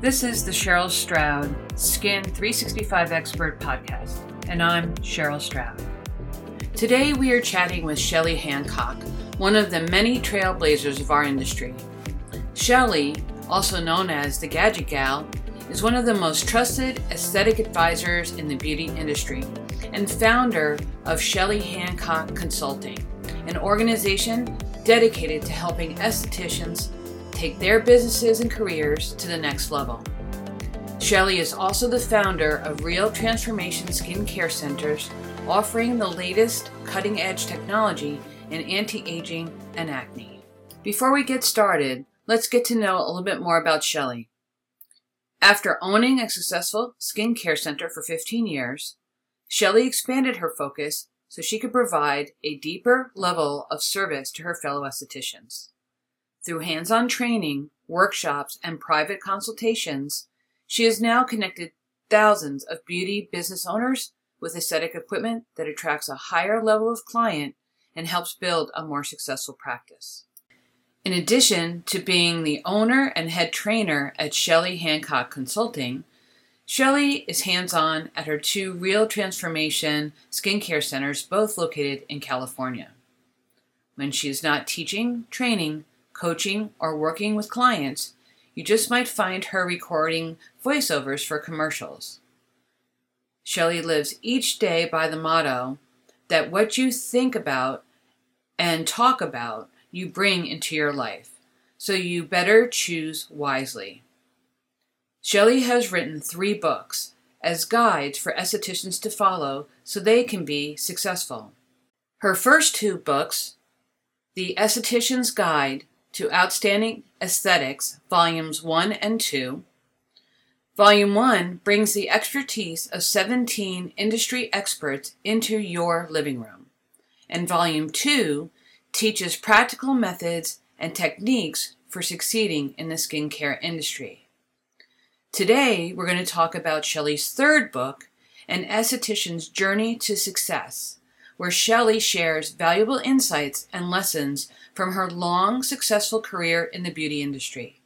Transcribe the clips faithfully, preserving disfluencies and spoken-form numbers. This is the Cheryl Stroud Skin three sixty-five Expert Podcast, and I'm Cheryl Stroud. Today we are chatting with Shelley Hancock, one of the many trailblazers of our industry. Shelley, also known as the Gadget Gal, is one of the most trusted aesthetic advisors in the beauty industry and founder of Shelley Hancock Consulting, an organization dedicated to helping estheticians take their businesses and careers to the next level. Shelley is also the founder of Real Transformation Skin Care Centers, offering the latest cutting-edge technology in anti-aging and acne. Before we get started, let's get to know a little bit more about Shelley. After owning a successful skincare center for fifteen years, Shelley expanded her focus so she could provide a deeper level of service to her fellow estheticians. Through hands-on training, workshops, and private consultations, she has now connected thousands of beauty business owners with aesthetic equipment that attracts a higher level of client and helps build a more successful practice. In addition to being the owner and head trainer at Shelley Hancock Consulting, Shelley is hands-on at her two Real Transformation Skincare Centers, both located in California. When she is not teaching, training, coaching, or working with clients, you just might find her recording voiceovers for commercials. Shelley lives each day by the motto that what you think about and talk about you bring into your life, so you better choose wisely. Shelley has written three books as guides for estheticians to follow so they can be successful. Her first two books, The Esthetician's Guide to Outstanding Aesthetics, Volumes one and two. Volume one brings the expertise of seventeen industry experts into your living room, and Volume two teaches practical methods and techniques for succeeding in the skincare industry. Today, we're going to talk about Shelley's third book, An Esthetician's Journey to Success, where Shelley shares valuable insights and lessons from her long, successful career in the beauty industry.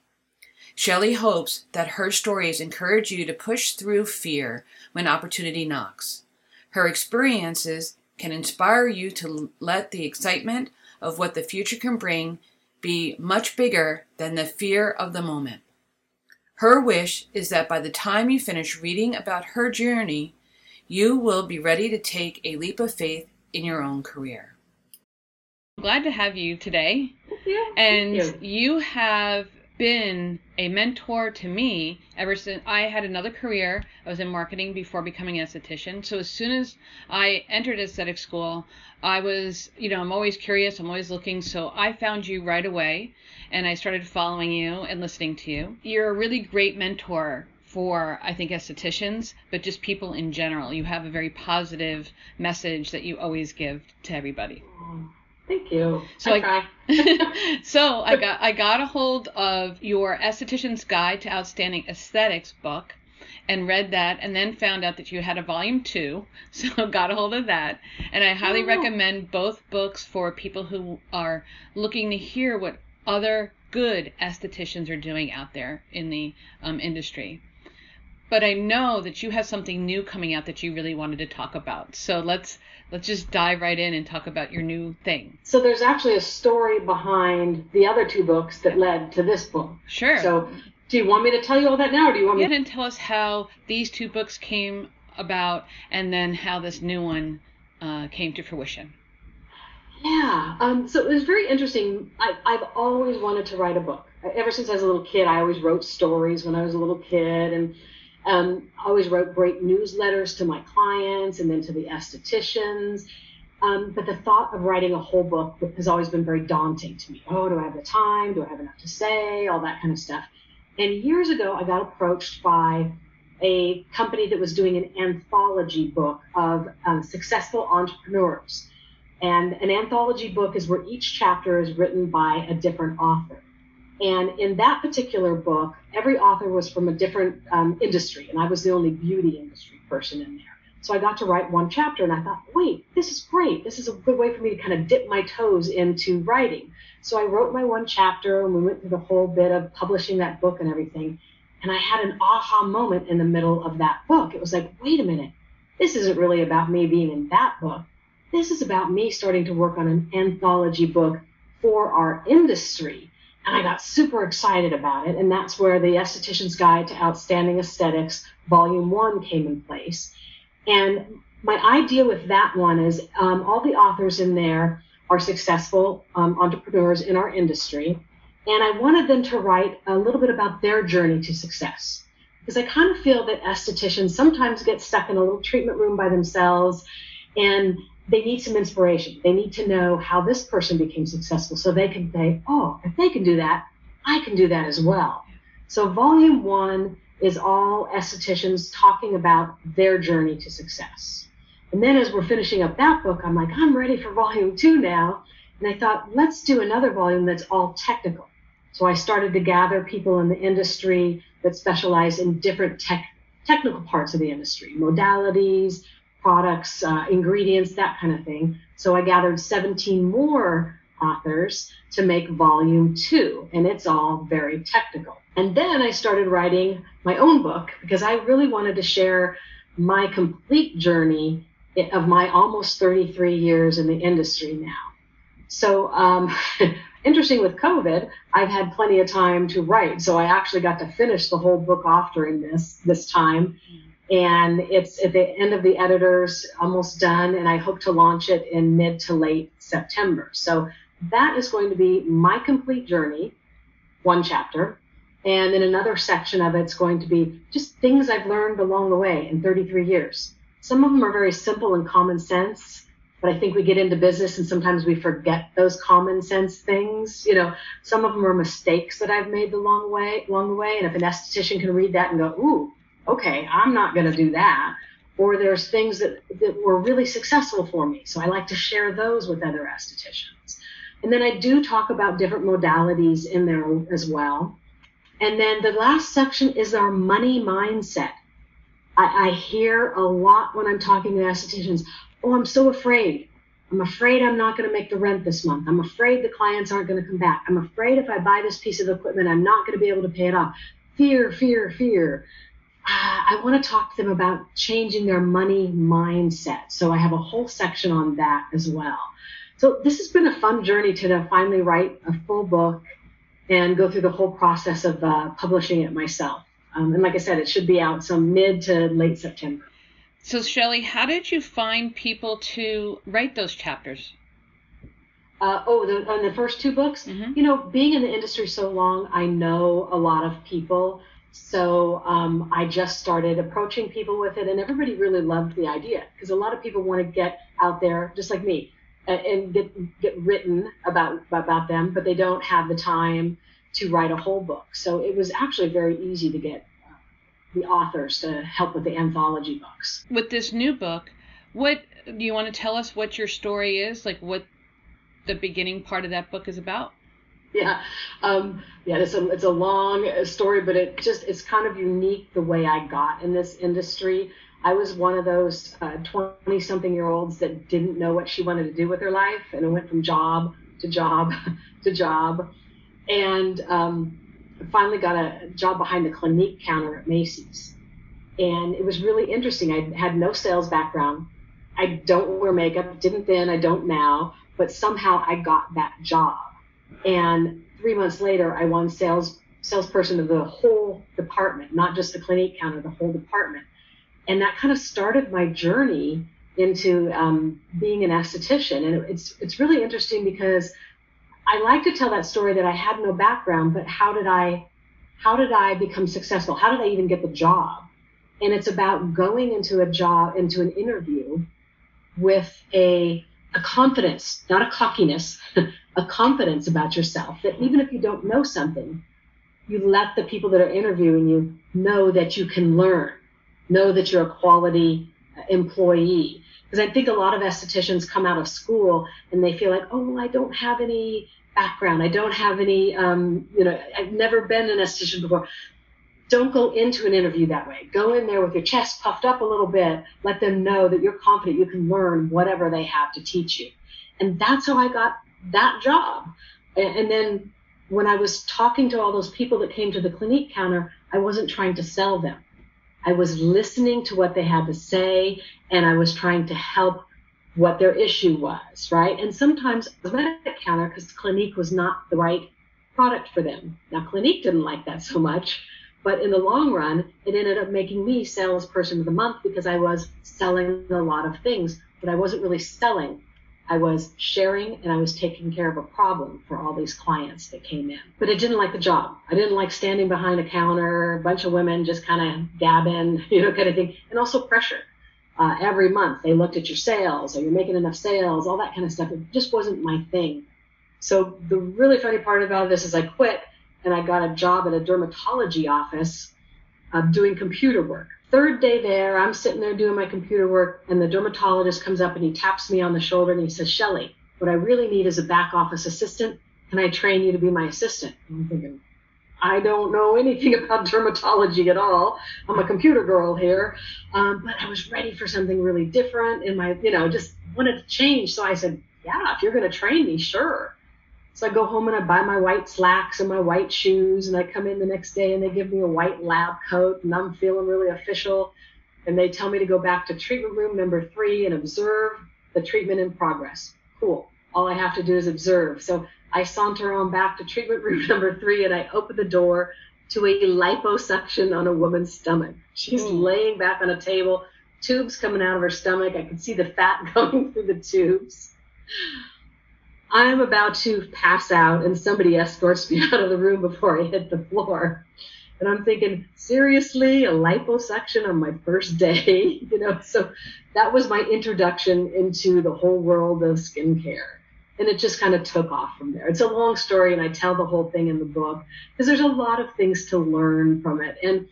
Shelley hopes that her stories encourage you to push through fear when opportunity knocks. Her experiences can inspire you to let the excitement of what the future can bring be much bigger than the fear of the moment. Her wish is that by the time you finish reading about her journey, you will be ready to take a leap of faith in your own career. I'm glad to have you today. Yeah, and you. you have been a mentor to me ever since I had another career. I was in marketing before becoming an esthetician. So as soon as I entered aesthetic school, I was, you know, I'm always curious, I'm always looking. So I found you right away and I started following you and listening to you. You're a really great mentor for, I think, estheticians, but just people in general. You have a very positive message that you always give to everybody. Thank you. So I, I so I got I got a hold of your Esthetician's Guide to Outstanding Aesthetics book and read that, and then found out that you had a volume two, so got a hold of that. And I highly oh. recommend both books for people who are looking to hear what other good estheticians are doing out there in the um, industry. But I know that you have something new coming out that you really wanted to talk about. So let's Let's just dive right in and talk about your new thing. So there's actually a story behind the other two books that led to this book. Sure. So do you want me to tell you all that now, or do you want me to... Yeah, tell us how these two books came about and then how this new one uh, came to fruition. Yeah. Um, so it was very interesting. I, I've always wanted to write a book. Ever since I was a little kid, I always wrote stories when I was a little kid, and Um, I always wrote great newsletters to my clients and then to the estheticians. Um, but the thought of writing a whole book has always been very daunting to me. Oh, do I have the time? Do I have enough to say? All that kind of stuff. And years ago, I got approached by a company that was doing an anthology book of um, successful entrepreneurs. And an anthology book is where each chapter is written by a different author. And in that particular book, every author was from a different um, industry, and I was the only beauty industry person in there. So I got to write one chapter, and I thought, wait, this is great. This is a good way for me to kind of dip my toes into writing. So I wrote my one chapter, and we went through the whole bit of publishing that book and everything. And I had an aha moment in the middle of that book. It was like, wait a minute, this isn't really about me being in that book. This is about me starting to work on an anthology book for our industry. And I got super excited about it. And that's where The Esthetician's Guide to Outstanding Aesthetics, Volume One came in place. And my idea with that one is um, all the authors in there are successful um, entrepreneurs in our industry. And I wanted them to write a little bit about their journey to success, because I kind of feel that estheticians sometimes get stuck in a little treatment room by themselves, and they need some inspiration. They need to know how this person became successful so they can say, oh, if they can do that, I can do that as well. So volume one is all estheticians talking about their journey to success. And then as we're finishing up that book, I'm like, I'm ready for volume two now. And I thought, let's do another volume that's all technical. So I started to gather people in the industry that specialize in different tech, technical parts of the industry, modalities, products, uh, ingredients, that kind of thing. So I gathered seventeen more authors to make volume two, and it's all very technical. And then I started writing my own book because I really wanted to share my complete journey of my almost thirty-three years in the industry now. So um, interesting with COVID, I've had plenty of time to write. So I actually got to finish the whole book off during this this time. And it's at the end of the editors, almost done. And I hope to launch it in mid to late September. So that is going to be my complete journey, one chapter. And then another section of it's going to be just things I've learned along the way in thirty-three years. Some of them are very simple and common sense. But I think we get into business and sometimes we forget those common sense things. You know, some of them are mistakes that I've made the long way, along the way. And if an esthetician can read that and go, ooh, okay, I'm not going to do that. Or there's things that, that were really successful for me. So I like to share those with other estheticians. And then I do talk about different modalities in there as well. And then the last section is our money mindset. I, I hear a lot when I'm talking to estheticians, oh, I'm so afraid. I'm afraid I'm not going to make the rent this month. I'm afraid the clients aren't going to come back. I'm afraid if I buy this piece of equipment, I'm not going to be able to pay it off. Fear, fear, fear. Uh, I want to talk to them about changing their money mindset. So I have a whole section on that as well. So this has been a fun journey to, to finally write a full book and go through the whole process of uh, publishing it myself. Um, and like I said, it should be out some mid to late September. So, Shelley, how did you find people to write those chapters? Uh, oh, the, on the first two books? Mm-hmm. You know, being in the industry so long, I know a lot of people. So um, I just started approaching people with it, and everybody really loved the idea because a lot of people want to get out there, just like me, and, and get get written about about them, but they don't have the time to write a whole book. So it was actually very easy to get the authors to help with the anthology books. With this new book, what do you want to tell us what your story is, like what the beginning part of that book is about? Yeah, um, yeah, it's a it's a long story, but it just it's kind of unique the way I got in this industry. I was one of those uh, twenty-something-year-olds that didn't know what she wanted to do with her life, and I went from job to job to job, and um, finally got a job behind the Clinique counter at Macy's. And it was really interesting. I had no sales background. I don't wear makeup, didn't then, I don't now, but somehow I got that job. And three months later, I won sales salesperson of the whole department, not just the Clinique counter, the whole department. And that kind of started my journey into um, being an esthetician. And it's it's really interesting because I like to tell that story that I had no background, but how did I, how did I become successful? How did I even get the job? And it's about going into a job, into an interview with a, a confidence, not a cockiness, a confidence about yourself that even if you don't know something, you let the people that are interviewing you know that you can learn, know that you're a quality employee. Because I think a lot of estheticians come out of school and they feel like, oh, well, I don't have any background. I don't have any, um, you know, I've never been an esthetician before. Don't go into an interview that way. Go in there with your chest puffed up a little bit. Let them know that you're confident you can learn whatever they have to teach you. And that's how I got that job. And then when I was talking to all those people that came to the Clinique counter, I wasn't trying to sell them. I was listening to what they had to say, and I was trying to help what their issue was, right? And sometimes I was at the counter because Clinique was not the right product for them. Now, Clinique didn't like that so much, but in the long run, it ended up making me salesperson of the month because I was selling a lot of things, but I wasn't really selling. I was sharing, and I was taking care of a problem for all these clients that came in. But I didn't like the job. I didn't like standing behind a counter, a bunch of women just kind of gabbing, you know, kind of thing, and also pressure. Uh, every month they looked at your sales, or you're making enough sales, all that kind of stuff. It just wasn't my thing. So the really funny part about this is I quit, and I got a job at a dermatology office uh, doing computer work. Third day there, I'm sitting there doing my computer work, and the dermatologist comes up and he taps me on the shoulder and he says, "Shelley, what I really need is a back office assistant. Can I train you to be my assistant?" And I'm thinking, I don't know anything about dermatology at all. I'm a computer girl here. Um, but I was ready for something really different, and my, you know, just wanted to change. So I said, yeah, if you're going to train me, sure. So I go home and I buy my white slacks and my white shoes, and I come in the next day and they give me a white lab coat, and I'm feeling really official. And they tell me to go back to treatment room number three and observe the treatment in progress. Cool. All I have to do is observe. So I saunter on back to treatment room number three, and I open the door to a liposuction on a woman's stomach. She's mm. laying back on a table, tubes coming out of her stomach. I can see the fat going through the tubes. I'm about to pass out, and somebody escorts me out of the room before I hit the floor. And I'm thinking, seriously, a liposuction on my first day? You know, so that was my introduction into the whole world of skincare. And it just kind of took off from there. It's a long story, and I tell the whole thing in the book because there's a lot of things to learn from it. And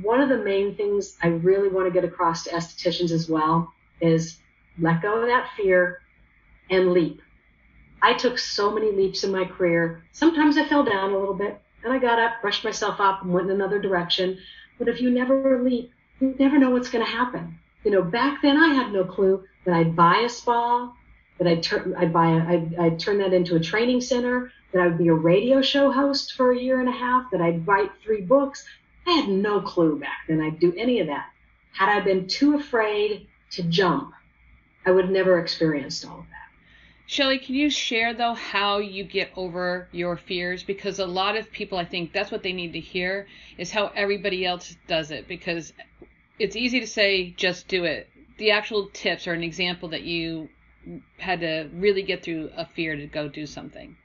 one of the main things I really want to get across to estheticians as well is let go of that fear and leap. I took so many leaps in my career. Sometimes I fell down a little bit, and I got up, brushed myself up, and went in another direction. But if you never leap, you never know what's going to happen. You know, back then I had no clue that I'd buy a spa, that I'd turn, I'd buy a, I'd, I'd turn that into a training center, that I would be a radio show host for a year and a half, that I'd write three books. I had no clue back then I'd do any of that. Had I been too afraid to jump, I would have never experienced all of that. Shelley, can you share, though, how you get over your fears? Because a lot of people, I think that's what they need to hear, is how everybody else does it, because it's easy to say, just do it. The actual tips are an example that you had to really get through a fear to go do something.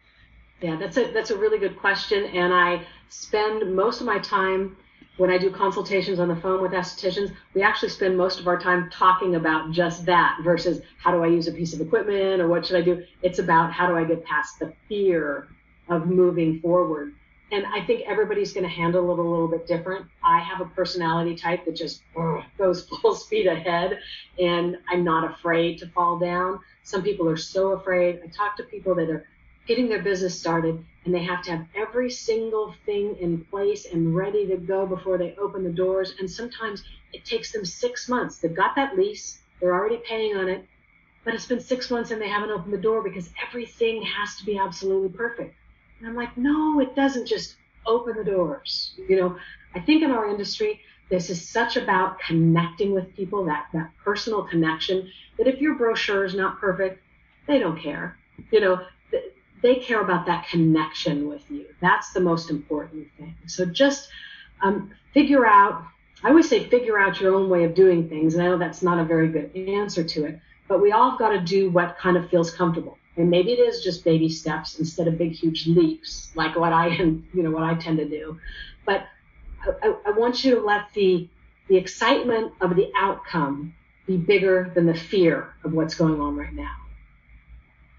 Yeah, that's a that's a really good question. And I spend most of my time when I do consultations on the phone with estheticians, we actually spend most of our time talking about just that versus how do I use a piece of equipment or what should I do? It's about how do I get past the fear of moving forward. And I think everybody's going to handle it a little bit different. I have a personality type that just oh, goes full speed ahead, and I'm not afraid to fall down. Some people are so afraid. I talk to people that are getting their business started, and they have to have every single thing in place and ready to go before they open the doors. And sometimes it takes them six months. They've got that lease. They're already paying on it, but it's been six months and they haven't opened the door because everything has to be absolutely perfect. And I'm like, no, it doesn't just open the doors. You know, I think in our industry, this is such about connecting with people, that, that personal connection, that if your brochure is not perfect, they don't care. You know, th- they care about that connection with you. That's the most important thing. So just um, figure out, I always say figure out your own way of doing things. And I know that's not a very good answer to it, but we all got to do what kind of feels comfortable. And maybe it is just baby steps instead of big, huge leaps, like what I, you know, what I tend to do. But I, I want you to let the the excitement of the outcome be bigger than the fear of what's going on right now.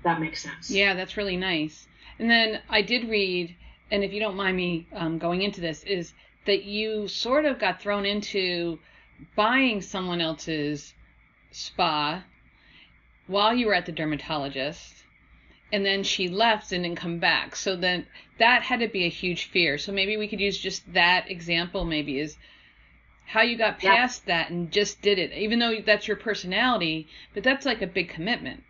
That makes sense. Yeah, that's really nice. And then I did read, and if you don't mind me um, going into this, is that you sort of got thrown into buying someone else's spa while you were at the dermatologist, and then she left and didn't come back. So then that had to be a huge fear. So maybe we could use just that example, maybe, is how you got past yeah. that and just did it, even though that's your personality, but that's like a big commitment.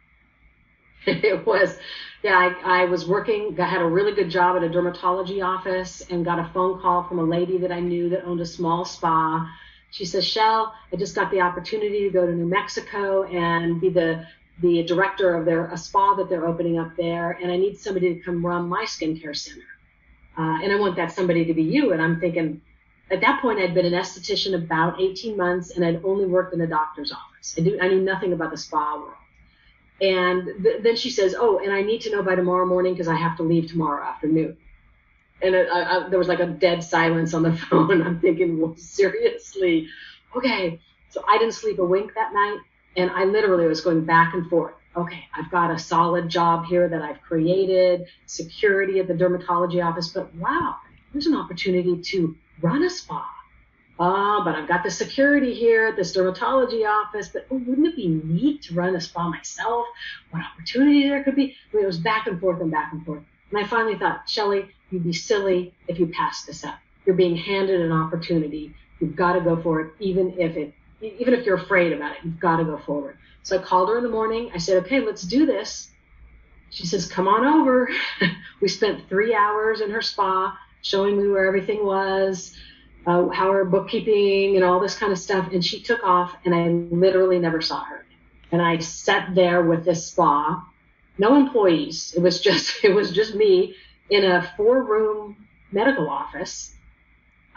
It was, yeah, I, I was working, I had a really good job at a dermatology office and got a phone call from a lady that I knew that owned a small spa. She says, Shell, I just got the opportunity to go to New Mexico and be the the director of their a spa that they're opening up there, and I need somebody to come run my skincare center. Uh, and I want that somebody to be you. And I'm thinking, at that point, I'd been an esthetician about eighteen months, and I'd only worked in a doctor's office. I, do, I knew nothing about the spa world. And th then she says, oh, and I need to know by tomorrow morning because I have to leave tomorrow afternoon. And I, I, there was like a dead silence on the phone. I'm thinking, well, seriously? Okay. So I didn't sleep a wink that night. And I literally was going back and forth. Okay, I've got a solid job here that I've created, security at the dermatology office, but wow, there's an opportunity to run a spa. Oh, but I've got the security here at this dermatology office, but oh, wouldn't it be neat to run a spa myself? What opportunity there could be? I mean, it was back and forth and back and forth. And I finally thought, Shelley, you'd be silly if you passed this up. You're being handed an opportunity. You've got to go for it, even if it even if you're afraid about it, you've got to go forward. So I called her in the morning. I said, okay, let's do this. She says, come on over. We spent three hours in her spa showing me where everything was, uh, how her bookkeeping and all this kind of stuff. And she took off, and I literally never saw her. And I sat there with this spa, no employees. It was just, it was just me in a four room medical office.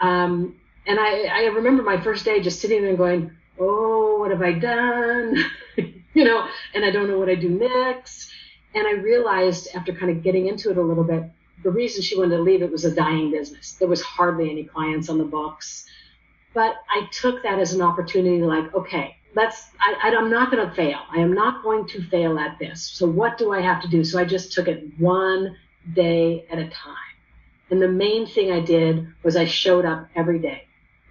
Um, And I, I remember my first day just sitting there going, oh, what have I done? You know, and I don't know what I do next. And I realized after kind of getting into it a little bit, the reason she wanted to leave, it was a dying business. There was hardly any clients on the books. But I took that as an opportunity, like, okay, let's, I, I'm not going to fail. I am not going to fail at this. So what do I have to do? So I just took it one day at a time. And the main thing I did was I showed up every day.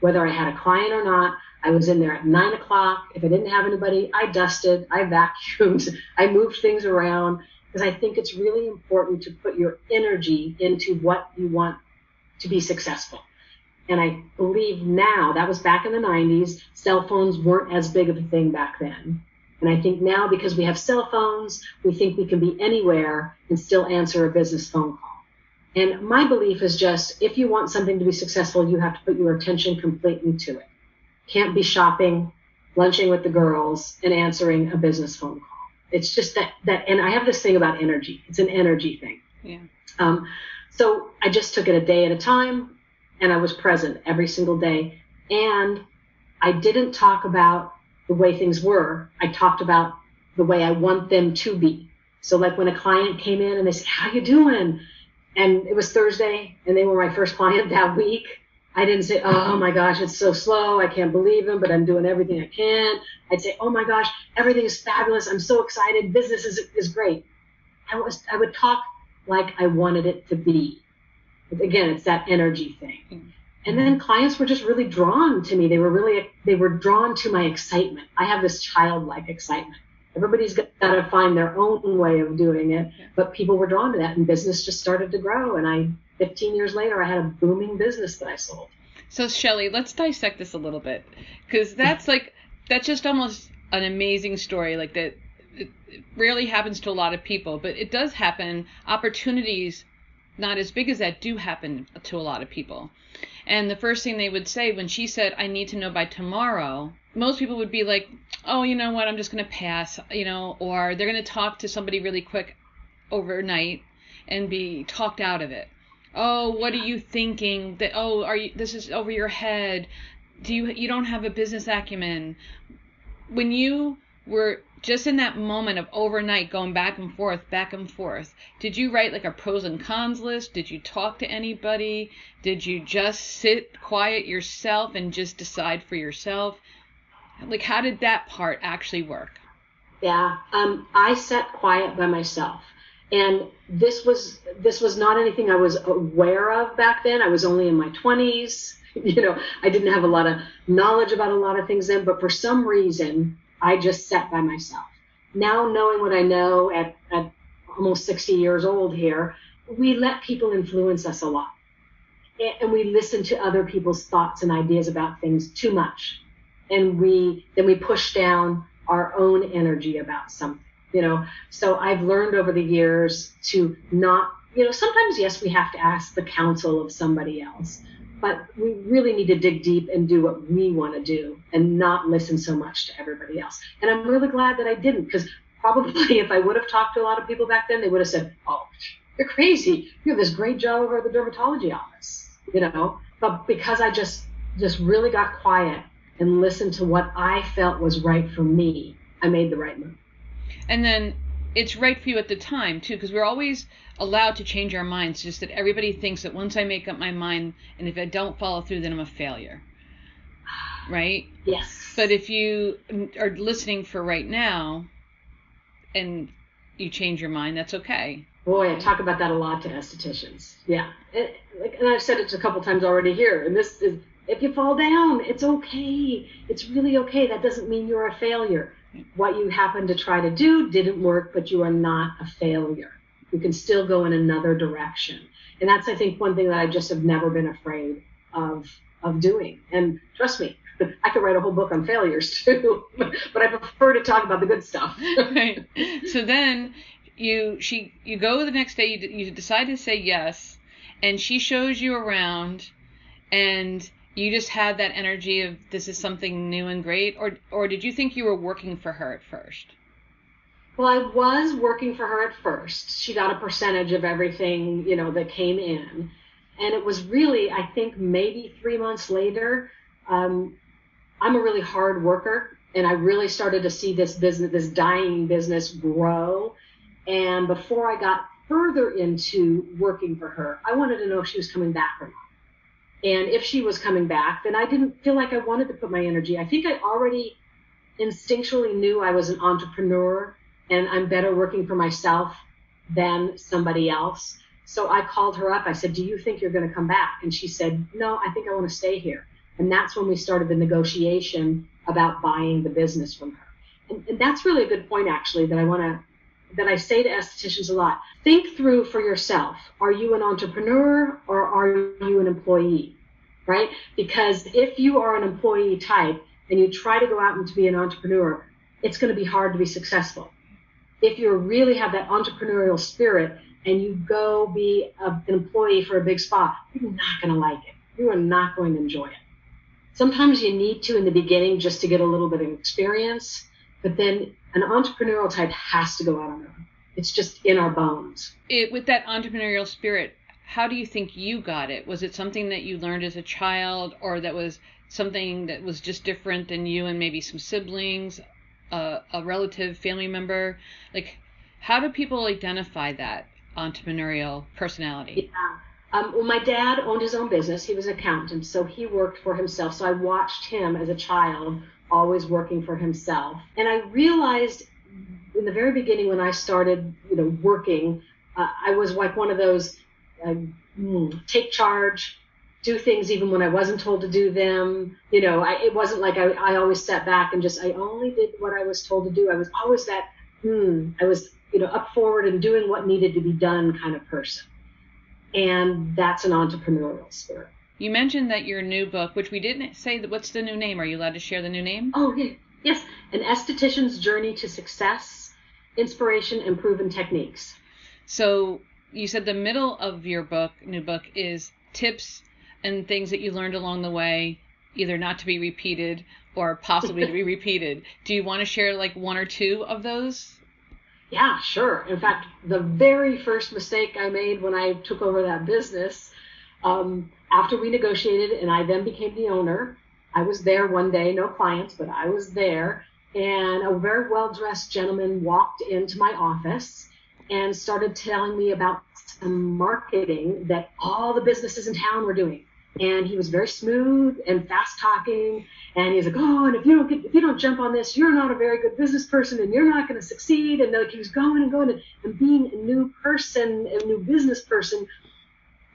Whether I had a client or not, I was in there at nine o'clock. If I didn't have anybody, I dusted, I vacuumed, I moved things around, because I think it's really important to put your energy into what you want to be successful. And I believe now, that was back in the nineties, cell phones weren't as big of a thing back then. And I think now, because we have cell phones, we think we can be anywhere and still answer a business phone call. And my belief is just, if you want something to be successful, you have to put your attention completely to it. Can't be shopping, lunching with the girls, and answering a business phone call. It's just that, that and I have this thing about energy. It's an energy thing. Yeah. Um, so I just took it a day at a time, and I was present every single day. And I didn't talk about the way things were. I talked about the way I want them to be. So like when a client came in and they said, how you doing? And it was Thursday, and they were my first client that week. I didn't say, oh my gosh, it's so slow, I can't believe them, but I'm doing everything I can. I'd say, oh my gosh, everything is fabulous, I'm so excited, business is, is great. I, was, I would talk like I wanted it to be. But again, it's that energy thing. And then clients were just really drawn to me. They were really, they were drawn to my excitement. I have this childlike excitement. Everybody's got to find their own way of doing it, but people were drawn to that, and business just started to grow. And I, fifteen years later, I had a booming business that I sold. So, Shelley, let's dissect this a little bit, because that's like, that's just almost an amazing story. Like that, it rarely happens to a lot of people, but it does happen. Opportunities, not as big as that, do happen to a lot of people. And the first thing they would say when she said, I need to know by tomorrow, most people would be like, oh, you know what, I'm just going to pass, you know, or they're going to talk to somebody really quick overnight and be talked out of it. Oh, what are you thinking? That, oh, are you, this is over your head. Do you, you don't have a business acumen. When you were just in that moment of overnight going back and forth, back and forth, did you write like a pros and cons list? Did you talk to anybody? Did you just sit quiet yourself and just decide for yourself? Like, how did that part actually work? Yeah, um, I sat quiet by myself. And this was this was not anything I was aware of back then. I was only in my twenties. You know, I didn't have a lot of knowledge about a lot of things then. But for some reason, I just sat by myself. Now, knowing what I know at, at almost sixty years old here, we let people influence us a lot. And we listen to other people's thoughts and ideas about things too much. And we then we push down our own energy about something. you know. So I've learned over the years to not, you know, sometimes, yes, we have to ask the counsel of somebody else, but we really need to dig deep and do what we want to do and not listen so much to everybody else. And I'm really glad that I didn't, because probably if I would have talked to a lot of people back then, they would have said, oh, you're crazy. You have this great job over at the dermatology office, you know. But because I just just really got quiet and listened to what I felt was right for me, I made the right move. And then it's right for you at the time, too, because we're always allowed to change our minds, just that everybody thinks that once I make up my mind and if I don't follow through, then I'm a failure, right? Yes. But if you are listening for right now and you change your mind, that's okay. Boy, I talk about that a lot to estheticians. Yeah. It, and I've said it a couple times already here, and this is, if you fall down, it's okay. It's really okay. That doesn't mean you're a failure. What you happened to try to do didn't work, but you are not a failure. You can still go in another direction. And that's, I think, one thing that I just have never been afraid of of doing. And trust me, I could write a whole book on failures too, but I prefer to talk about the good stuff. Right. So then you she you go the next day, you, you decide to say yes, and she shows you around, and you just had that energy of this is something new and great, or or did you think you were working for her at first? Well, I was working for her at first. She got a percentage of everything, you know, that came in. And it was really, I think, maybe three months later, um, I'm a really hard worker, and I really started to see this business, this dying business grow. And before I got further into working for her, I wanted to know if she was coming back or not. And if she was coming back, then I didn't feel like I wanted to put my energy. I think I already instinctually knew I was an entrepreneur and I'm better working for myself than somebody else. So I called her up. I said, do you think you're going to come back? And she said, no, I think I want to stay here. And that's when we started the negotiation about buying the business from her. And, and that's really a good point, actually, that I want to that I say to estheticians a lot. Think through for yourself. Are you an entrepreneur or are you an employee, right? Because if you are an employee type and you try to go out and to be an entrepreneur, it's going to be hard to be successful. If you really have that entrepreneurial spirit and you go be a, an employee for a big spa, you're not going to like it. You are not going to enjoy it. Sometimes you need to in the beginning just to get a little bit of experience, but then an entrepreneurial type has to go out on their own. It's just in our bones. It, with that entrepreneurial spirit, how do you think you got it? Was it something that you learned as a child, or that was something that was just different than you and maybe some siblings, uh, a relative, family member? Like, how do people identify that entrepreneurial personality? Yeah. Um, well, my dad owned his own business. He was an accountant, so he worked for himself. So I watched him as a child always working for himself. And I realized in the very beginning when I started, you know, working, uh, I was like one of those uh, take charge, do things even when I wasn't told to do them. You know, I, it wasn't like I, I always sat back and just, I only did what I was told to do. I was always that, hmm, I was, you know, up forward and doing what needed to be done kind of person. And that's an entrepreneurial spirit. You mentioned that your new book, which we didn't say, that, what's the new name? Are you allowed to share the new name? Oh, yeah. Yes. An Esthetician's Journey to Success, Inspiration and Proven Techniques. So you said the middle of your book, new book, is tips and things that you learned along the way, either not to be repeated or possibly to be repeated. Do you want to share like one or two of those? Yeah, sure. In fact, the very first mistake I made when I took over that business, um, after we negotiated and I then became the owner, I was there one day, no clients, but I was there, and a very well-dressed gentleman walked into my office and started telling me about some marketing that all the businesses in town were doing. And he was very smooth and fast talking. And he's like, oh, and if you don't get, if you don't jump on this, you're not a very good business person and you're not going to succeed. And like he was going and going and, and being a new person, a new business person,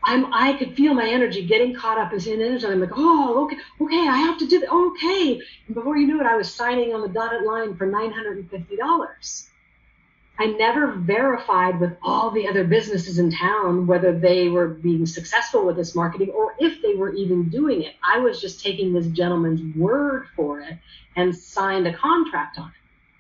I'm, I could feel my energy getting caught up as in energy. I'm like, oh, okay, okay, I have to do that. Okay. And before you knew it, I was signing on the dotted line for nine hundred fifty dollars. I never verified with all the other businesses in town whether they were being successful with this marketing or if they were even doing it. I was just taking this gentleman's word for it and signed a contract on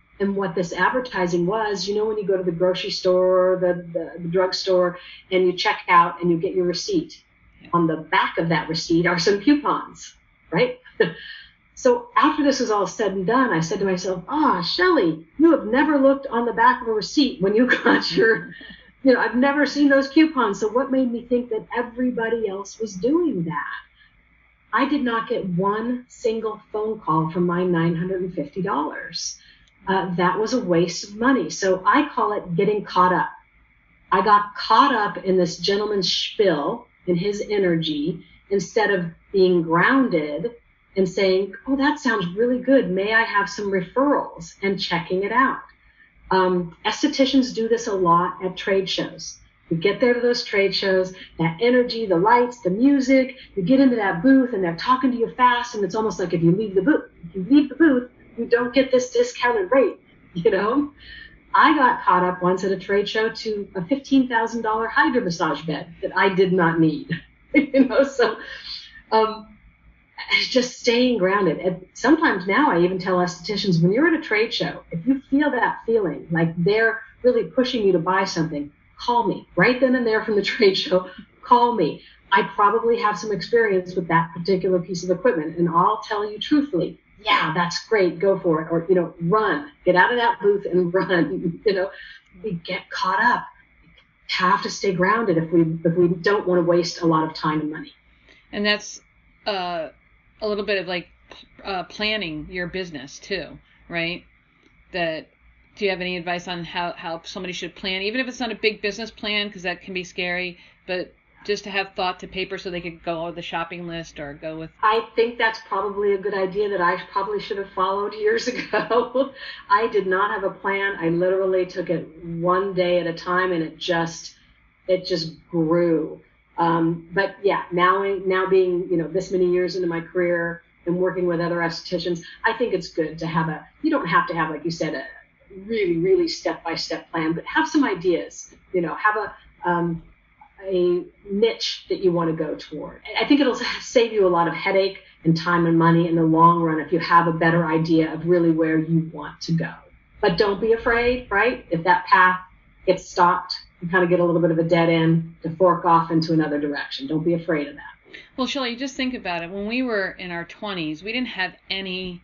it. And what this advertising was, you know, when you go to the grocery store, the, the, the drugstore, and you check out and you get your receipt. On the back of that receipt are some coupons, right? So after this was all said and done, I said to myself, ah, Shelley, you have never looked on the back of a receipt when you got your, you know, I've never seen those coupons. So what made me think that everybody else was doing that? I did not get one single phone call for my nine hundred fifty dollars. Uh, that was a waste of money. So I call it getting caught up. I got caught up in this gentleman's spiel and his energy instead of being grounded and saying, oh, that sounds really good. May I have some referrals, and checking it out? Um, estheticians do this a lot at trade shows. You get there to those trade shows, that energy, the lights, the music, you get into that booth and they're talking to you fast. And it's almost like if you leave the booth, if you leave the booth, you don't get this discounted rate, you know? I got caught up once at a trade show to a fifteen thousand dollar hydro massage bed that I did not need, you know? So um, just staying grounded. And sometimes now I even tell estheticians, when you're at a trade show, if you feel that feeling, like they're really pushing you to buy something, call me right then and there from the trade show, call me. I probably have some experience with that particular piece of equipment, and I'll tell you truthfully, yeah, that's great, go for it. Or, you know, run, get out of that booth and run, you know, we get caught up. We have to stay grounded if we if we don't want to waste a lot of time and money. And that's uh, a little bit of like uh, planning your business too, right? That, do you have any advice on how, how somebody should plan, even if it's not a big business plan, because that can be scary, but just to have thought to paper so they could go with the shopping list or go with? I think that's probably a good idea that I probably should have followed years ago. I did not have a plan. I literally took it one day at a time, and it just, it just grew. Um, but yeah, now, now being, you know, this many years into my career and working with other estheticians, I think it's good to have a, you don't have to have, like you said, a really, really step-by-step plan, but have some ideas, you know, have a, um, a niche that you want to go toward. I think it'll save you a lot of headache and time and money in the long run if you have a better idea of really where you want to go. But don't be afraid, right? If that path gets stopped, you kind of get a little bit of a dead end to fork off into another direction. Don't be afraid of that. Well, Shelley, just think about it. When we were in our twenties, we didn't have any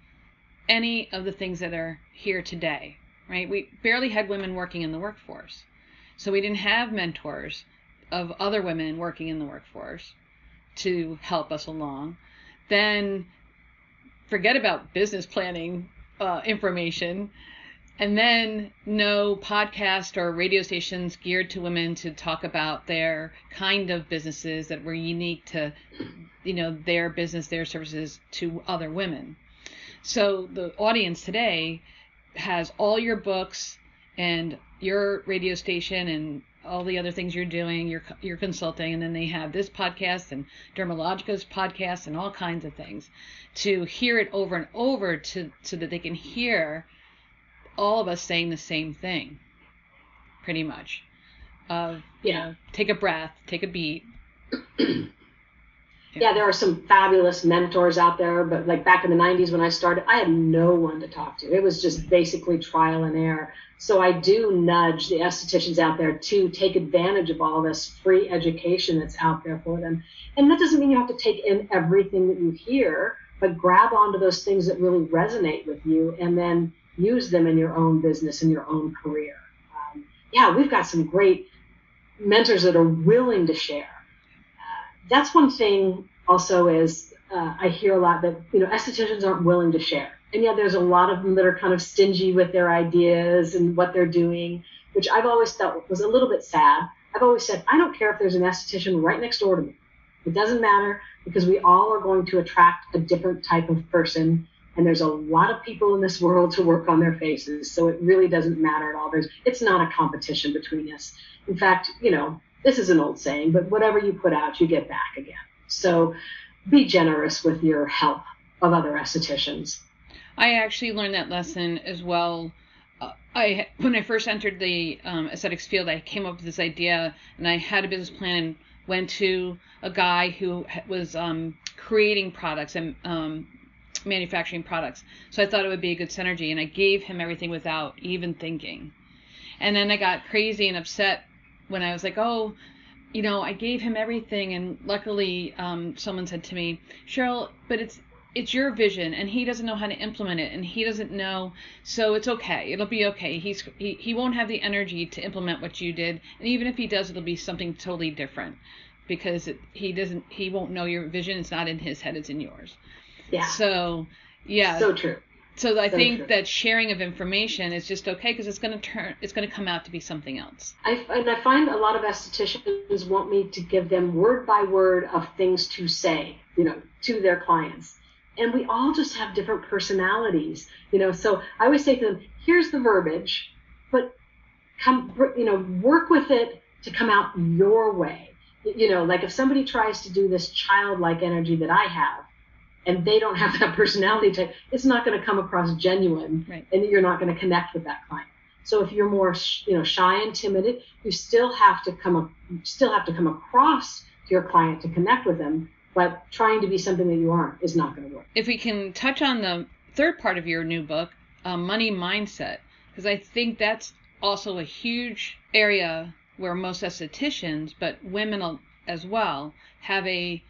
any of the things that are here today, right? We barely had women working in the workforce. So we didn't have mentors of other women working in the workforce to help us along. Then forget about business planning uh, information, and then no podcast or radio stations geared to women to talk about their kind of businesses that were unique to, you know, their business, their services to other women. So the audience today has all your books and your radio station and all the other things you're doing, you're, you're consulting, and then they have this podcast and Dermalogica's podcast and all kinds of things to hear it over and over to, so that they can hear all of us saying the same thing, pretty much. Uh, yeah. You know, take a breath, take a beat. yeah. yeah, there are some fabulous mentors out there, but like back in the nineties when I started, I had no one to talk to. It was just basically trial and error. So I do nudge the estheticians out there to take advantage of all this free education that's out there for them. And that doesn't mean you have to take in everything that you hear, but grab onto those things that really resonate with you and then use them in your own business and your own career. Um, yeah, we've got some great mentors that are willing to share. Uh, that's one thing also is uh, I hear a lot that, you know, estheticians aren't willing to share. And yeah, there's a lot of them that are kind of stingy with their ideas and what they're doing, which I've always thought was a little bit sad. I've always said, I don't care if there's an esthetician right next door to me. It doesn't matter because we all are going to attract a different type of person. And there's a lot of people in this world to work on their faces. So it really doesn't matter at all. There's, it's not a competition between us. In fact, you know, this is an old saying, but whatever you put out, you get back again. So be generous with your help of other estheticians. I actually learned that lesson as well. Uh, I when I first entered the um, aesthetics field, I came up with this idea, and I had a business plan and went to a guy who was um, creating products and um, manufacturing products. So I thought it would be a good synergy, and I gave him everything without even thinking. And then I got crazy and upset when I was like, oh, you know, I gave him everything. And luckily um, someone said to me, Cheryl, but it's it's your vision, and he doesn't know how to implement it, and he doesn't know, so it's okay. It'll be okay. He's he, he won't have the energy to implement what you did, and even if he does, it'll be something totally different, because it, he doesn't he won't know your vision. It's not in his head, it's in yours. Yeah. So, yeah. So true. So I so think true. that sharing of information is just okay, because it's going to turn, it's going to come out to be something else. I, and I find a lot of estheticians want me to give them word by word of things to say, you know, to their clients. And we all just have different personalities, you know. So I always say to them, here's the verbiage, but come, you know, work with it to come out your way. You know, like if somebody tries to do this childlike energy that I have, and they don't have that personality type, it's not going to come across genuine, right, and you're not going to connect with that client. So if you're more, you know, shy and timid, you still have to come, up, you still have to come across to your client to connect with them. But trying to be something that you aren't is not going to work. If we can touch on the third part of your new book, uh, money mindset, because I think that's also a huge area where most estheticians, but women as well, have a,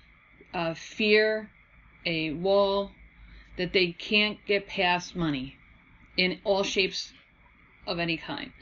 a fear. A wall that they can't get past money in all shapes of any kind.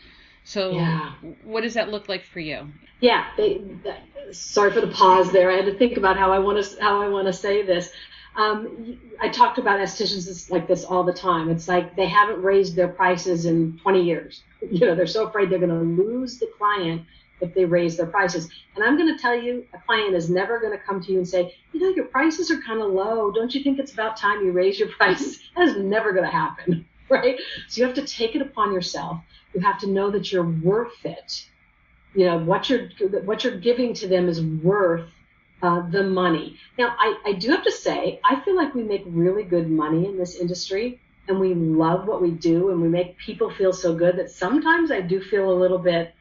So yeah. What does that look like for you? Yeah. They, they, sorry for the pause there. I had to think about how I want to how I want to say this. Um, I talked about estheticians like this all the time. It's like they haven't raised their prices in twenty years. You know, they're so afraid they're going to lose the client if they raise their prices. And I'm going to tell you, a client is never going to come to you and say, you know, your prices are kind of low. Don't you think it's about time you raise your prices? That is never going to happen, right? So you have to take it upon yourself. You have to know that you're worth it. You know, what you're what you're giving to them is worth uh, the money. Now, I, I do have to say, I feel like we make really good money in this industry, and we love what we do, and we make people feel so good that sometimes I do feel a little bit,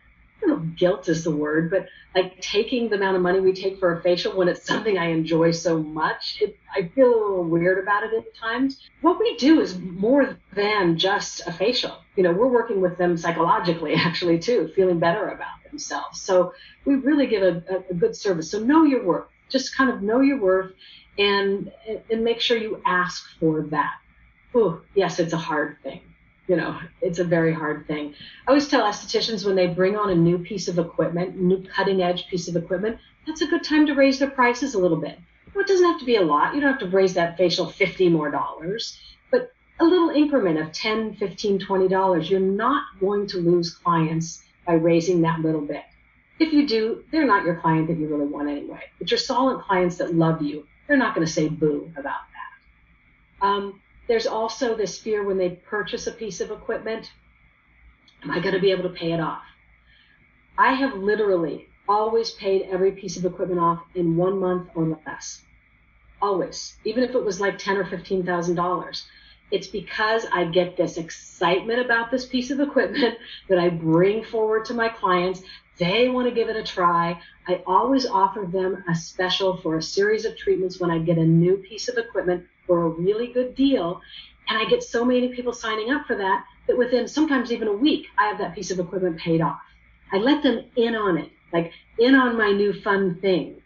I don't know if guilt is the word, but like taking the amount of money we take for a facial when it's something I enjoy so much, it, I feel a little weird about it at times. What we do is more than just a facial. You know, we're working with them psychologically, actually, too, feeling better about themselves. So we really give a, a, a good service. So know your worth. Just kind of know your worth and and make sure you ask for that. Ooh, yes, it's a hard thing. You know, it's a very hard thing. I always tell estheticians when they bring on a new piece of equipment, new cutting edge piece of equipment, that's a good time to raise their prices a little bit. Well, it doesn't have to be a lot. You don't have to raise that facial fifty more dollars, but a little increment of ten, fifteen, twenty dollars. You're not going to lose clients by raising that little bit. If you do, they're not your client that you really want anyway. But your solid clients that love you, they're not going to say boo about that. Um, There's also this fear when they purchase a piece of equipment, am I going to be able to pay it off? I have literally always paid every piece of equipment off in one month or less. Always. Even if it was like ten thousand dollars or fifteen thousand dollars. It's because I get this excitement about this piece of equipment that I bring forward to my clients. They want to give it a try. I always offer them a special for a series of treatments when I get a new piece of equipment for a really good deal. And I get so many people signing up for that, that within sometimes even a week, I have that piece of equipment paid off. I let them in on it, like in on my new fun thing.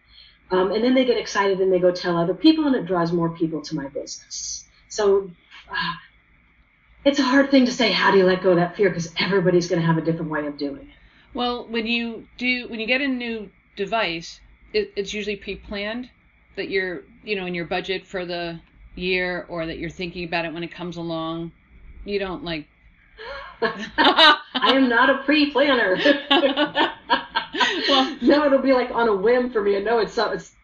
Um, and then they get excited and they go tell other people, and it draws more people to my business. So uh, it's a hard thing to say, how do you let go of that fear? Because everybody's going to have a different way of doing it. Well, when you do, when you get a new device, it, it's usually pre-planned that you're, you know, in your budget for the year, or that you're thinking about it when it comes along. You don't like. I am not a pre-planner. Well, no, it'll be like on a whim for me, and no, it's so, it's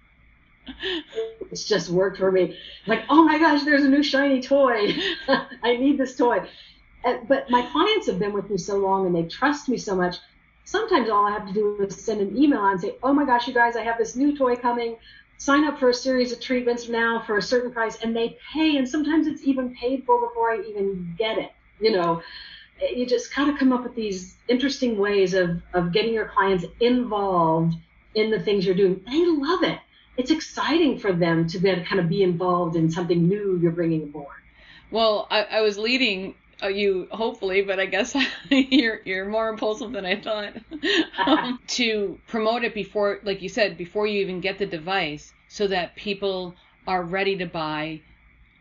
it's just worked for me. Like, oh my gosh, there's a new shiny toy. I need this toy. But my clients have been with me so long, and they trust me so much. Sometimes all I have to do is send an email and say, oh my gosh, you guys, I have this new toy coming. Sign up for a series of treatments now for a certain price, and they pay. And sometimes it's even paid for before I even get it. You know, you just kind of come up with these interesting ways of, of getting your clients involved in the things you're doing. They love it. it's exciting for them to then kind of be involved in something new you're bringing aboard. Well, I, I was leading you, hopefully, but I guess you're you're more impulsive than I thought, um, to promote it before, like you said, before you even get the device, so that people are ready to buy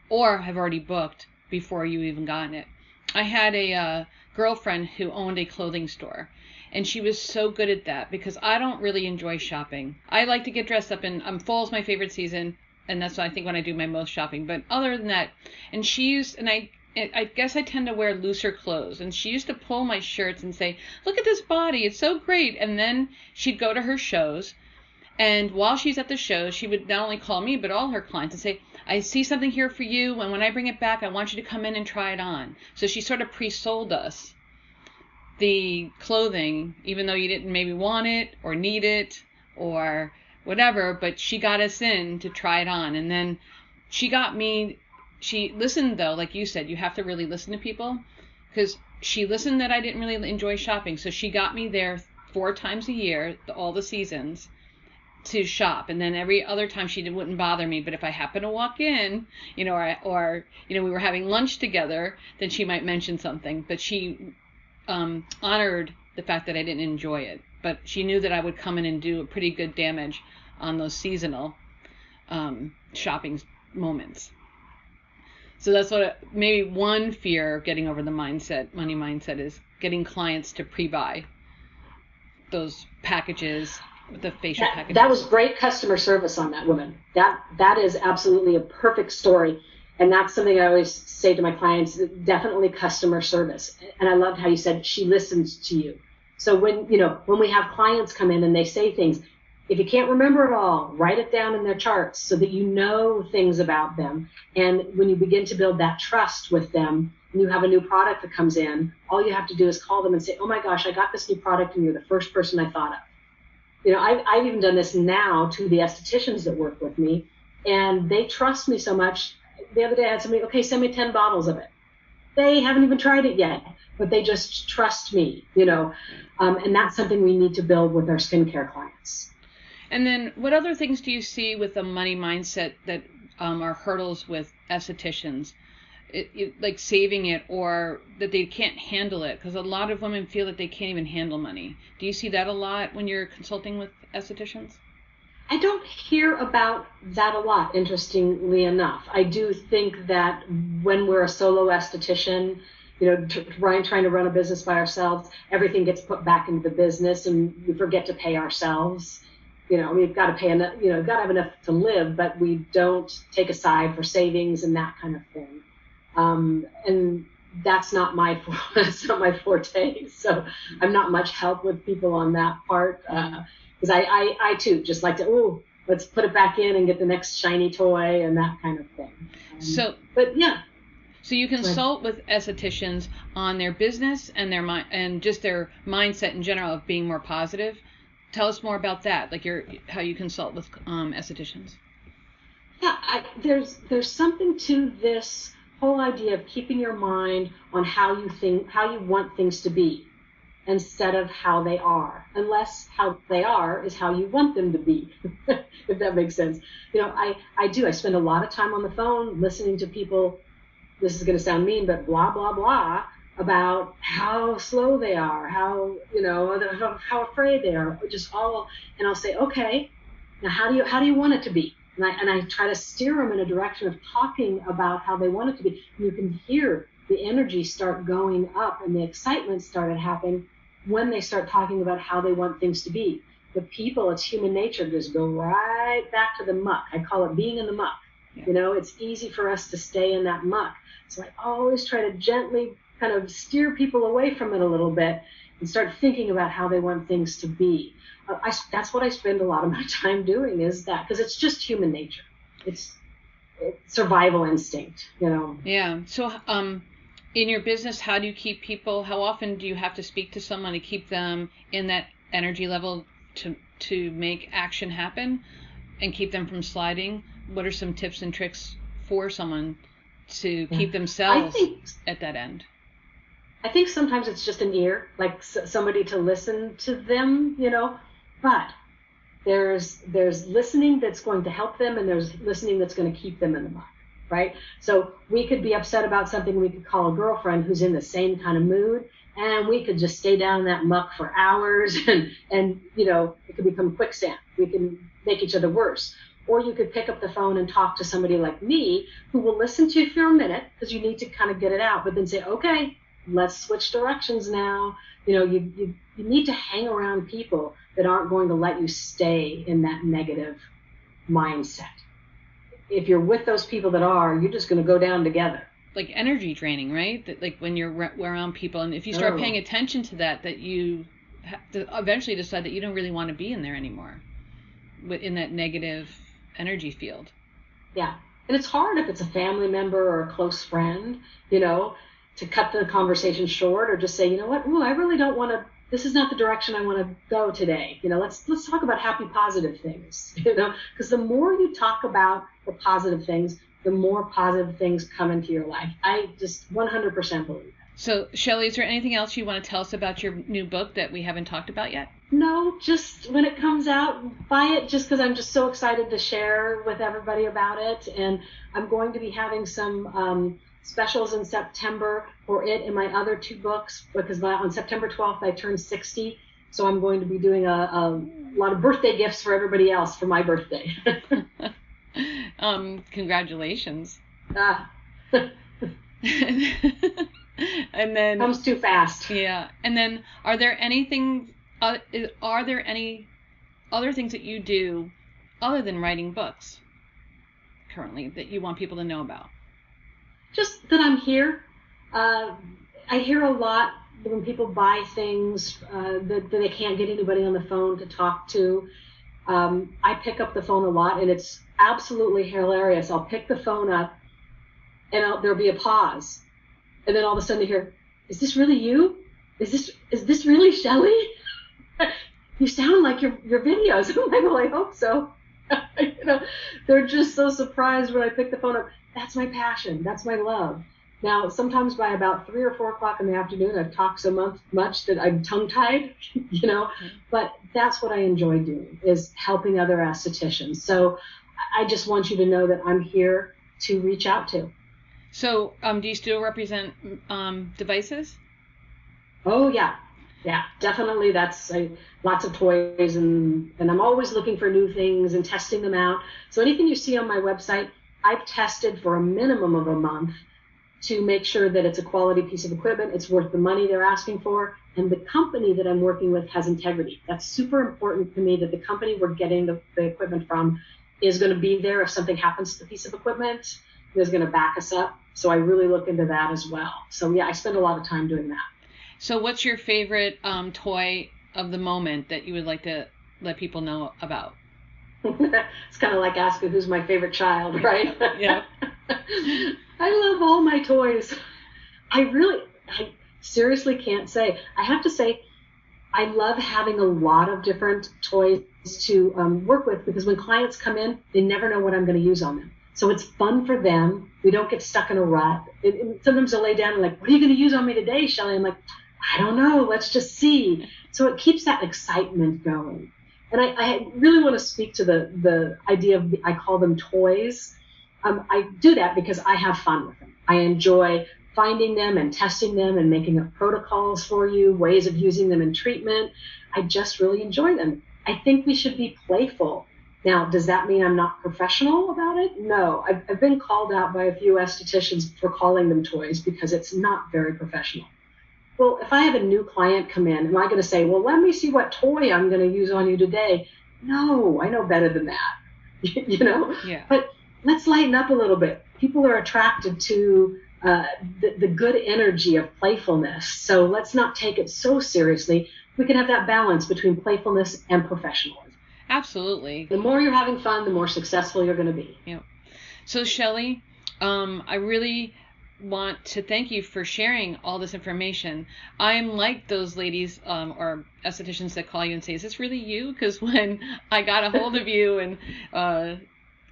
or have already booked before you even gotten it. I had a uh, girlfriend who owned a clothing store, and she was so good at that, because I don't really enjoy shopping. I like to get dressed up, and um, fall is my favorite season, and that's what I think when I do my most shopping. But other than that, and she used, and I I guess I tend to wear looser clothes, and she used to pull my shirts and say, look at this body, it's so great. And then she'd go to her shows, and while she's at the show, she would not only call me but all her clients and say, I see something here for you, and when I bring it back, I want you to come in and try it on. So she sort of pre-sold us the clothing, even though you didn't maybe want it or need it or whatever, but she got us in to try it on. And then she got me... She listened, though, like you said, you have to really listen to people, because she listened that I didn't really enjoy shopping. So she got me there four times a year, all the seasons, to shop. And then every other time she wouldn't bother me. But if I happened to walk in, you know, or, or you know, we were having lunch together, then she might mention something. But she um, honored the fact that I didn't enjoy it. But she knew that I would come in and do a pretty good damage on those seasonal um, shopping moments. So that's what maybe one fear of getting over the mindset, money mindset, is getting clients to pre-buy those packages, the facial that, packages. That was great customer service on that woman. That that is absolutely a perfect story. And that's something I always say to my clients, definitely customer service. And I loved how you said she listens to you. So when, you know, when we have clients come in and they say things, if you can't remember it all, write it down in their charts so that you know things about them. And when you begin to build that trust with them, and you have a new product that comes in, all you have to do is call them and say, oh my gosh, I got this new product and you're the first person I thought of. You know, I've, I've even done this now to the estheticians that work with me, and they trust me so much. The other day I had somebody, okay, send me ten bottles of it. They haven't even tried it yet, but they just trust me, you know. Um, and that's something we need to build with our skincare clients. And then what other things do you see with the money mindset that um, are hurdles with estheticians, it, it, like saving it, or that they can't handle it? Because a lot of women feel that they can't even handle money. Do you see that a lot when you're consulting with estheticians? I don't hear about that a lot, interestingly enough. I do think that when we're a solo esthetician, you know, trying, trying to run a business by ourselves, everything gets put back into the business and we forget to pay ourselves. You know, we've got to pay enough, you know, got to have enough to live, but we don't take aside for savings and that kind of thing. Um, and that's not my, that's not my forte. So I'm not much help with people on that part. Uh, cause I, I, I too just like to, ooh, let's put it back in and get the next shiny toy and that kind of thing. Um, so, but yeah. So you consult with estheticians on their business and their mind and just their mindset in general of being more positive. Tell us more about that, like your how you consult with um, estheticians. Yeah, I, there's there's something to this whole idea of keeping your mind on how you think, how you want things to be, instead of how they are, unless how they are is how you want them to be, if that makes sense. You know, I, I do. I spend a lot of time on the phone listening to people. This is going to sound mean, but blah, blah, blah. About how slow they are, how, you know, how, how afraid they are, just all, and I'll say, okay, now how do you, how do you want it to be? And I, and I try to steer them in a direction of talking about how they want it to be. You can hear the energy start going up and the excitement started happening when they start talking about how they want things to be. The people, it's human nature, just go right back to the muck. I call it being in the muck. Yeah. You know, it's easy for us to stay in that muck. So I always try to gently kind of steer people away from it a little bit and start thinking about how they want things to be. Uh, I, that's what I spend a lot of my time doing, is that, because it's just human nature. It's, it's survival instinct, you know. Yeah. So um, in your business, how do you keep people, how often do you have to speak to someone to keep them in that energy level to to make action happen and keep them from sliding? What are some tips and tricks for someone to yeah. keep themselves think- at that end? I think sometimes it's just an ear, like somebody to listen to them, you know, but There's there's listening that's going to help them, and there's listening that's going to keep them in the muck, right? So we could be upset about something. We could call a girlfriend who's in the same kind of mood, and we could just stay down in that muck for hours, and and you know, it could become quicksand. We can make each other worse. Or you could pick up the phone and talk to somebody like me who will listen to you for a minute because you need to kind of get it out, but then say, okay, let's switch directions now. You know, you, you, you need to hang around people that aren't going to let you stay in that negative mindset. If you're with those people that are, you're just going to go down together. Like energy draining, right? That, like when you're around people, and if you start oh. paying attention to that, that you have to eventually decide that you don't really want to be in there anymore, in that negative energy field. Yeah. And it's hard if it's a family member or a close friend, you know, to cut the conversation short or just say, you know what, ooh, I really don't want to, this is not the direction I want to go today. You know, let's let's talk about happy, positive things, you know, because the more you talk about the positive things, the more positive things come into your life. I just one hundred percent believe that. So, Shelley, is there anything else you want to tell us about your new book that we haven't talked about yet? No, just when it comes out, buy it, just because I'm just so excited to share with everybody about it. And I'm going to be having some um, specials in September for it and my other two books, because my, on September twelfth, I turned sixty. So I'm going to be doing a, a lot of birthday gifts for everybody else for my birthday. um, congratulations. Ah. And then comes too fast. Yeah. And then, are there anything? Uh, are there any other things that you do other than writing books currently that you want people to know about? Just that I'm here. Uh, I hear a lot when people buy things uh, that, that they can't get anybody on the phone to talk to. Um, I pick up the phone a lot, and it's absolutely hilarious. I'll pick the phone up, and I'll, there'll be a pause. And then all of a sudden you hear, is this really you? Is this is this really Shelley? You sound like your your videos. I'm like, well, I hope so. You know, they're just so surprised when I pick the phone up. That's my passion. That's my love. Now, sometimes by about three or four o'clock in the afternoon, I've talked so much, much that I'm tongue-tied, you know. Mm-hmm. But that's what I enjoy doing, is helping other estheticians. So I just want you to know that I'm here to reach out to. So, um, do you still represent um, devices? Oh, yeah. Yeah, definitely. That's uh, lots of toys, and, and I'm always looking for new things and testing them out. So anything you see on my website, I've tested for a minimum of a month to make sure that it's a quality piece of equipment, it's worth the money they're asking for, and the company that I'm working with has integrity. That's super important to me, that the company we're getting the, the equipment from is going to be there if something happens to the piece of equipment. Is going to back us up. So I really look into that as well. So yeah, I spend a lot of time doing that. So what's your favorite um, toy of the moment that you would like to let people know about? It's kind of like asking who's my favorite child, right? Yeah. I love all my toys. I really, I seriously can't say. I have to say, I love having a lot of different toys to um, work with, because when clients come in, they never know what I'm going to use on them. So it's fun for them. We don't get stuck in a rut. It, it, sometimes they'll lay down and like, what are you going to use on me today, Shelley? I'm like, I don't know. Let's just see. So it keeps that excitement going. And I, I really want to speak to the, the idea of, the, I call them toys. Um, I do that because I have fun with them. I enjoy finding them and testing them and making up protocols for you, ways of using them in treatment. I just really enjoy them. I think we should be playful. Now, does that mean I'm not professional about it? No. I've, I've been called out by a few estheticians for calling them toys because it's not very professional. Well, if I have a new client come in, am I going to say, well, let me see what toy I'm going to use on you today? No, I know better than that, you know? Yeah. But let's lighten up a little bit. People are attracted to uh, the, the good energy of playfulness, so let's not take it so seriously. We can have that balance between playfulness and professionalism. Absolutely. The more you're having fun, the more successful you're going to be. Yeah. So, Shelley, um, I really want to thank you for sharing all this information. I'm like those ladies um, or estheticians that call you and say, is this really you? Because when I got a hold of you and uh,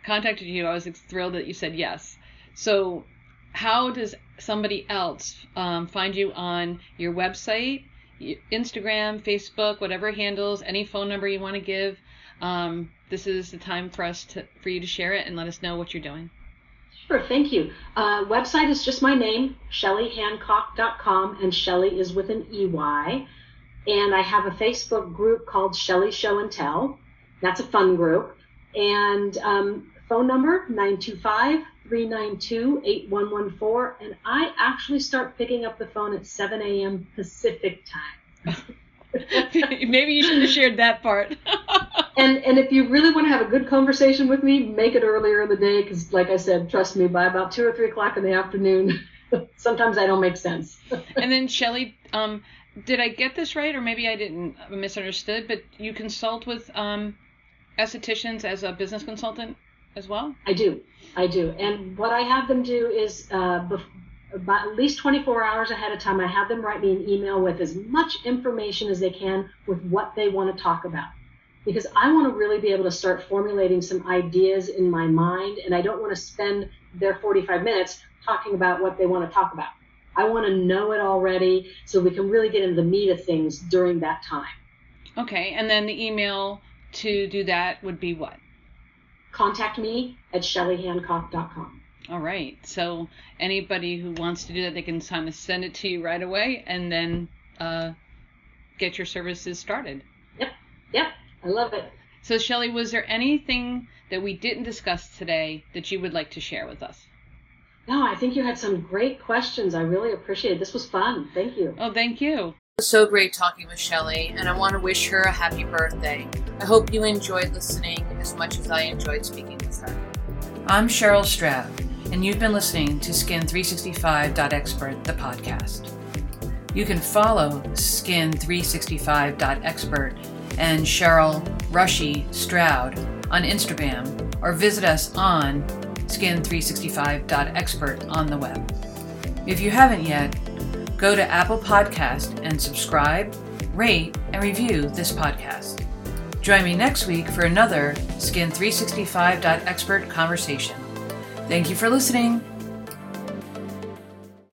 contacted you, I was thrilled that you said yes. So how does somebody else um, find you on your website, Instagram, Facebook, whatever handles, any phone number you want to give? um, this is the time for us to, for you to share it and let us know what you're doing. Sure, thank you. Uh, website is just my name, Shelley Hancock dot com, and Shelley is with an E Y. And I have a Facebook group called Shelley Show and Tell. That's a fun group. And um, phone number, nine two five, three nine two, eight one one four. And I actually start picking up the phone at seven a.m. Pacific time. Maybe you shouldn't have shared that part. and and if you really want to have a good conversation with me, make it earlier in the day, because like I said, trust me, by about two or three o'clock in the afternoon, sometimes I don't make sense. And then Shelley, um, did I get this right, or maybe I didn't, I misunderstood, but you consult with um, estheticians as a business consultant as well? I do, I do. And what I have them do is uh, before, about at least twenty-four hours ahead of time, I have them write me an email with as much information as they can with what they want to talk about. Because I want to really be able to start formulating some ideas in my mind, and I don't want to spend their forty-five minutes talking about what they want to talk about. I want to know it already so we can really get into the meat of things during that time. Okay, and then the email to do that would be what? Contact me at Shelley Hancock dot com. All right. So anybody who wants to do that, they can kind of send it to you right away and then uh, get your services started. Yep. Yep. I love it. So, Shelley, was there anything that we didn't discuss today that you would like to share with us? No, I think you had some great questions. I really appreciate it. This was fun. Thank you. Oh, thank you. It was so great talking with Shelley, and I want to wish her a happy birthday. I hope you enjoyed listening as much as I enjoyed speaking with her. I'm Cheryl Stroud, and you've been listening to Skin three sixty-five dot expert, the podcast. You can follow Skin three sixty-five dot expert and Cheryl Rushy Stroud on Instagram, or visit us on Skin three sixty-five dot expert on the web. If you haven't yet, go to Apple Podcast and subscribe, rate, and review this podcast. Join me next week for another Skin three sixty-five dot expert conversation. Thank you for listening.